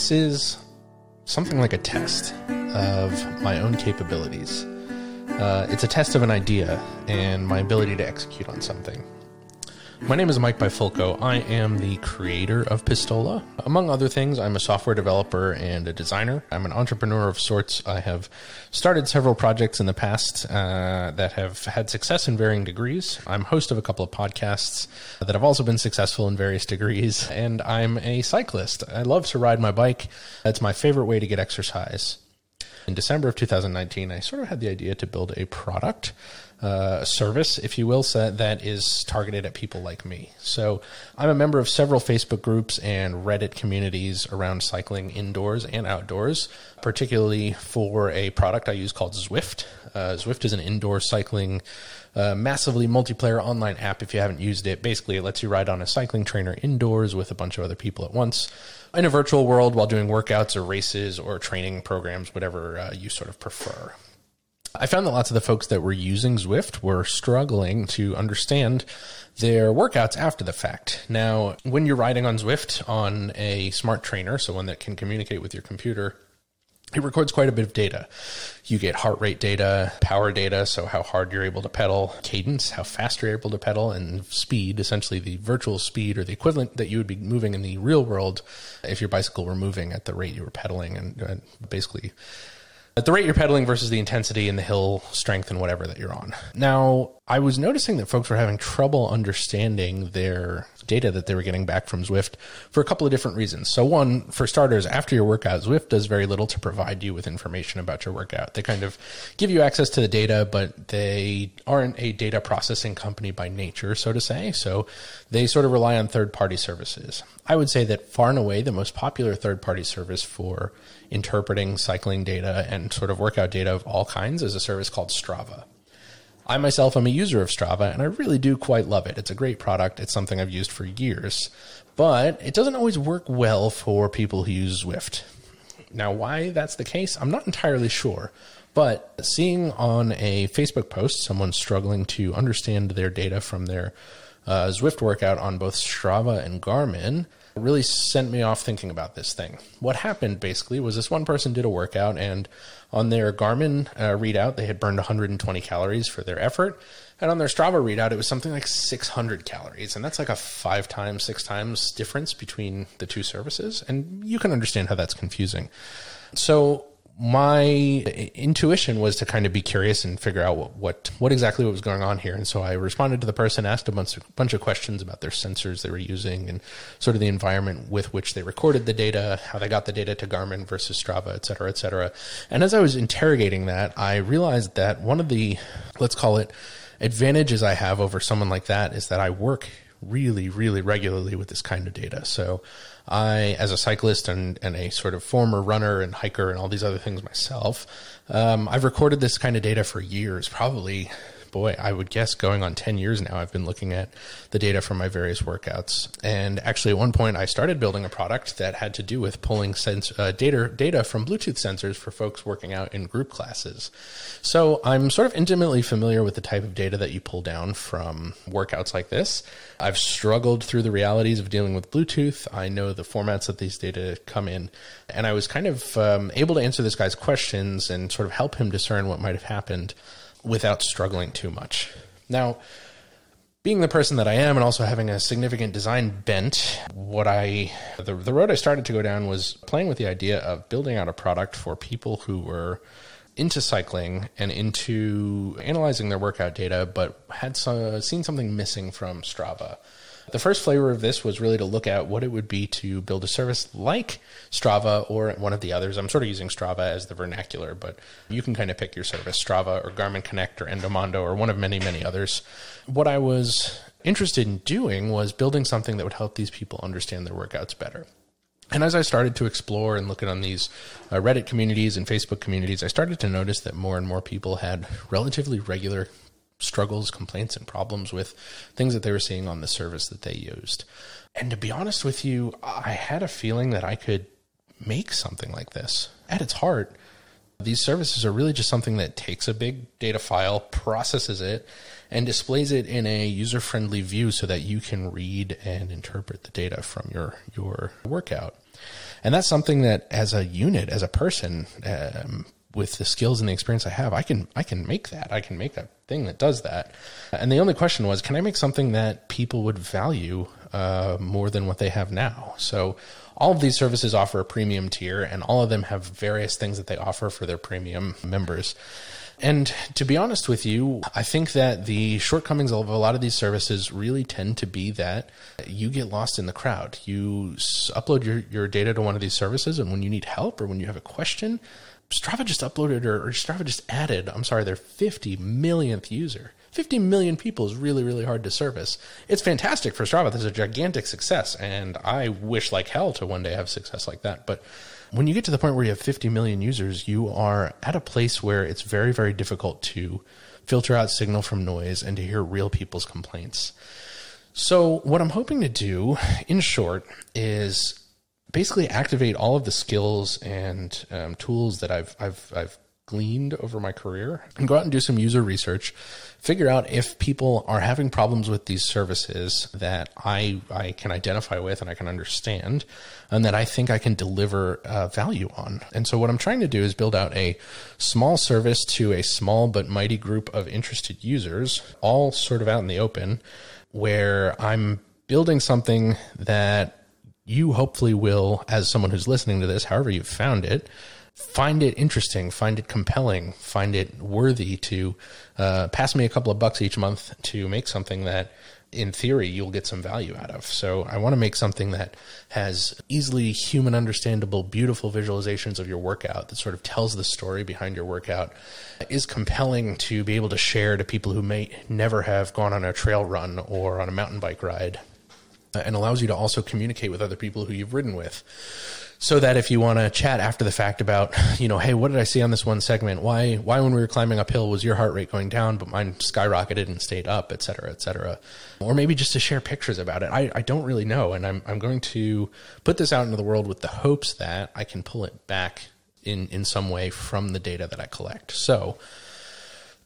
this is something like a test of my own capabilities. It's a test of an idea and my ability to execute on something. My name is Mike Bifulco. I am the creator of Pistola. Among other things, I'm a software developer and a designer. I'm an entrepreneur of sorts. I have started several projects in the past that have had success in varying degrees. I'm host of a couple of podcasts that have also been successful in various degrees. And I'm a cyclist. I love to ride my bike. That's my favorite way to get exercise. In December of 2019, I sort of had the idea to build a product, a service, if you will, so that is targeted at people like me. So I'm a member of several Facebook groups and Reddit communities around cycling indoors and outdoors, particularly for a product I use called Zwift. Zwift is an indoor cycling, massively multiplayer online app. If you haven't used it, basically it lets you ride on a cycling trainer indoors with a bunch of other people at once in a virtual world while doing workouts or races or training programs, whatever you sort of prefer. I found that lots of the folks that were using Zwift were struggling to understand their workouts after the fact. Now, when you're riding on Zwift on a smart trainer, so one that can communicate with your computer, it records quite a bit of data. You get heart rate data, power data, so how hard you're able to pedal, cadence, how fast you're able to pedal, and speed, essentially the virtual speed or the equivalent that you would be moving in the real world if your bicycle were moving at the rate you were pedaling, and basically at the rate you're pedaling versus the intensity and the hill strength and whatever that you're on. Now, I was noticing that folks were having trouble understanding their data that they were getting back from Zwift for a couple of different reasons. So one, for starters, after your workout, Zwift does very little to provide you with information about your workout. They kind of give you access to the data, but they aren't a data processing company by nature, so to say. So they sort of rely on third-party services. I would say that far and away, the most popular third-party service for interpreting cycling data and sort of workout data of all kinds is a service called Strava. I myself am a user of Strava, and I really do quite love it. It's a great product. It's something I've used for years, but it doesn't always work well for people who use Zwift. Now, why that's the case, I'm not entirely sure, but seeing on a Facebook post someone struggling to understand their data from their Zwift workout on both Strava and Garmin really sent me off thinking about this thing. What happened basically was this one person did a workout, and on their Garmin readout, they had burned 120 calories for their effort. And on their Strava readout, it was something like 600 calories. And that's like a 5 times, 6 times difference between the two services. And you can understand how that's confusing. So my intuition was to kind of be curious and figure out what exactly was going on here. And so I responded to the person, asked a bunch of questions about their sensors they were using and sort of the environment with which they recorded the data, how they got the data to Garmin versus Strava, et cetera, et cetera. And as I was interrogating that, I realized that one of the, let's call it, advantages I have over someone like that is that I work really, really regularly with this kind of data. So I, as a cyclist and a sort of former runner and hiker and all these other things myself, I've recorded this kind of data for years. Probably, I would guess going on 10 years now, I've been looking at the data from my various workouts. And actually at one point I started building a product that had to do with pulling data from Bluetooth sensors for folks working out in group classes. So I'm sort of intimately familiar with the type of data that you pull down from workouts like this. I've struggled through the realities of dealing with Bluetooth. I know the formats that these data come in. And I was kind of able to answer this guy's questions and sort of help him discern what might have happened without struggling too much. Now, being the person that I am and also having a significant design bent, the road I started to go down was playing with the idea of building out a product for people who were into cycling and into analyzing their workout data, but had seen something missing from Strava. The first flavor of this was really to look at what it would be to build a service like Strava or one of the others. I'm sort of using Strava as the vernacular, but you can kind of pick your service, Strava or Garmin Connect or Endomondo or one of many, many others. What I was interested in doing was building something that would help these people understand their workouts better. And as I started to explore and look at on these Reddit communities and Facebook communities, I started to notice that more and more people had relatively regular struggles, complaints, and problems with things that they were seeing on the service that they used. And to be honest with you, I had a feeling that I could make something like this. At its heart, these services are really just something that takes a big data file, processes it, and displays it in a user-friendly view so that you can read and interpret the data from your workout. And that's something that as a unit, as a person, with the skills and the experience I have, I can make that. I can make that thing that does that. And the only question was, can I make something that people would value more than what they have now? So all of these services offer a premium tier, and all of them have various things that they offer for their premium members. And to be honest with you, I think that the shortcomings of a lot of these services really tend to be that you get lost in the crowd. You upload your data to one of these services, and when you need help or when you have a question, Strava just uploaded or Strava just added, their 50 millionth user. 50 million people is really, really hard to service. It's fantastic for Strava. This is a gigantic success, and I wish like hell to one day have success like that. But when you get to the point where you have 50 million users, you are at a place where it's very, very difficult to filter out signal from noise and to hear real people's complaints. So what I'm hoping to do, in short, is basically activate all of the skills and tools that I've gleaned over my career, and go out and do some user research, figure out if people are having problems with these services that I can identify with and I can understand, and that I think I can deliver value on. And so what I'm trying to do is build out a small service to a small but mighty group of interested users, all sort of out in the open, where I'm building something that you hopefully will, as someone who's listening to this, however you found it, find it interesting, find it compelling, find it worthy to pass me a couple of bucks each month to make something that, in theory, you'll get some value out of. So I want to make something that has easily human understandable, beautiful visualizations of your workout that sort of tells the story behind your workout, is compelling to be able to share to people who may never have gone on a trail run or on a mountain bike ride, and allows you to also communicate with other people who you've ridden with. So that if you want to chat after the fact about, hey, what did I see on this one segment? Why when we were climbing uphill was your heart rate going down, but mine skyrocketed and stayed up, et cetera, et cetera. Or maybe just to share pictures about it. I don't really know. And I'm going to put this out into the world with the hopes that I can pull it back in some way from the data that I collect. So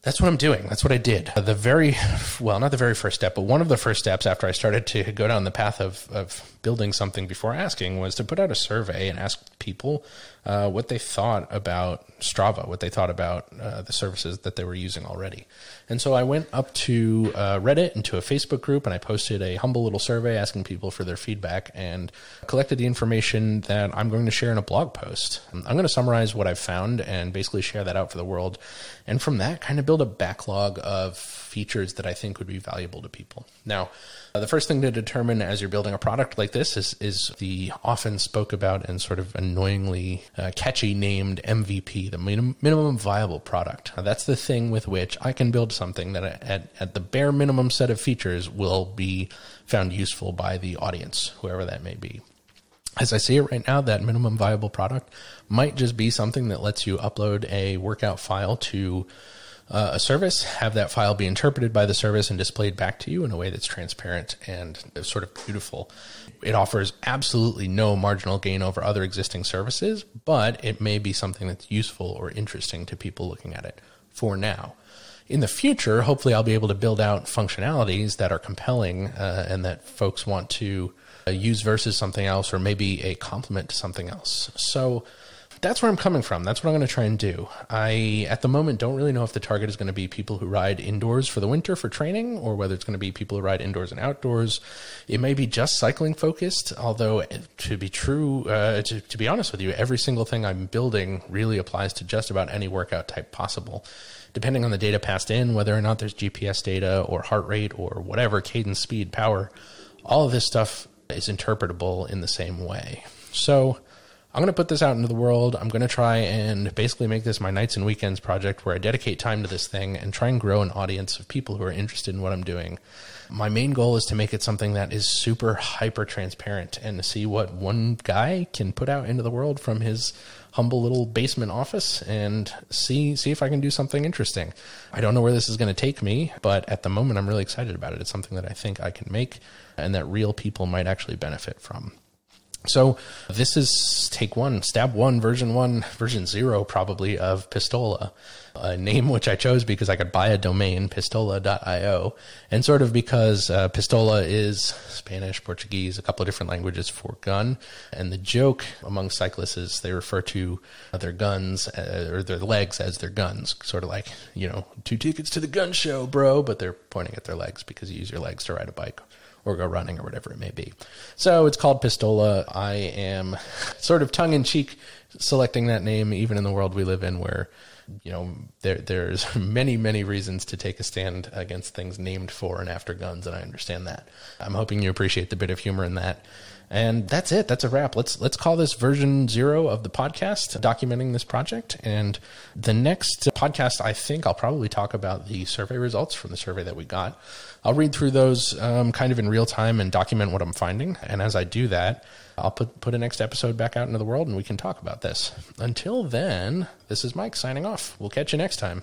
that's what I'm doing. That's what I did. Not the very first step, but one of the first steps after I started to go down the path of building something before asking was to put out a survey and ask people what they thought about Strava, what they thought about the services that they were using already. And so I went up to Reddit and to a Facebook group, and I posted a humble little survey asking people for their feedback, and collected the information that I'm going to share in a blog post. I'm going to summarize what I've found and basically share that out for the world. And from that, kind of build a backlog of features that I think would be valuable to people. Now, the first thing to determine as you're building a product like this is the often spoke about and sort of annoyingly catchy named MVP, the minimum viable product. Now, that's the thing with which I can build something that at the bare minimum set of features will be found useful by the audience, whoever that may be. As I see it right now, that minimum viable product might just be something that lets you upload a workout file to a service, have that file be interpreted by the service and displayed back to you in a way that's transparent and sort of beautiful. It offers absolutely no marginal gain over other existing services, but it may be something that's useful or interesting to people looking at it for now. In the future, hopefully I'll be able to build out functionalities that are compelling and that folks want to use versus something else, or maybe a complement to something else. So that's where I'm coming from. That's what I'm going to try and do. I, at the moment, don't really know if the target is going to be people who ride indoors for the winter for training, or whether it's going to be people who ride indoors and outdoors. It may be just cycling focused, although to be honest with you, every single thing I'm building really applies to just about any workout type possible. Depending on the data passed in, whether or not there's GPS data or heart rate or whatever, cadence, speed, power, all of this stuff is interpretable in the same way. So I'm going to put this out into the world. I'm going to try and basically make this my nights and weekends project where I dedicate time to this thing and try and grow an audience of people who are interested in what I'm doing. My main goal is to make it something that is super hyper transparent, and to see what one guy can put out into the world from his humble little basement office, and see if I can do something interesting. I don't know where this is going to take me, but at the moment I'm really excited about it. It's something that I think I can make and that real people might actually benefit from. So this is take one, stab one, version zero probably of Pistola, a name which I chose because I could buy a domain, pistola.io, and sort of because Pistola is Spanish, Portuguese, a couple of different languages for gun. And the joke among cyclists is they refer to their guns or their legs as their guns, sort of like, you know, 2 tickets to the gun show, bro, but they're pointing at their legs because you use your legs to ride a bike or go running or whatever it may be. So it's called Pistola. I am sort of tongue-in-cheek selecting that name, even in the world we live in where, you know, there's many, many reasons to take a stand against things named for and after guns, and I understand that. I'm hoping you appreciate the bit of humor in that. And that's it. That's a wrap. Let's call this version zero of the podcast, documenting this project. And the next podcast, I think I'll probably talk about the survey results from the survey that we got. I'll read through those kind of in real time and document what I'm finding. And as I do that, I'll put a next episode back out into the world and we can talk about this. Until then, this is Mike signing off. We'll catch you next time.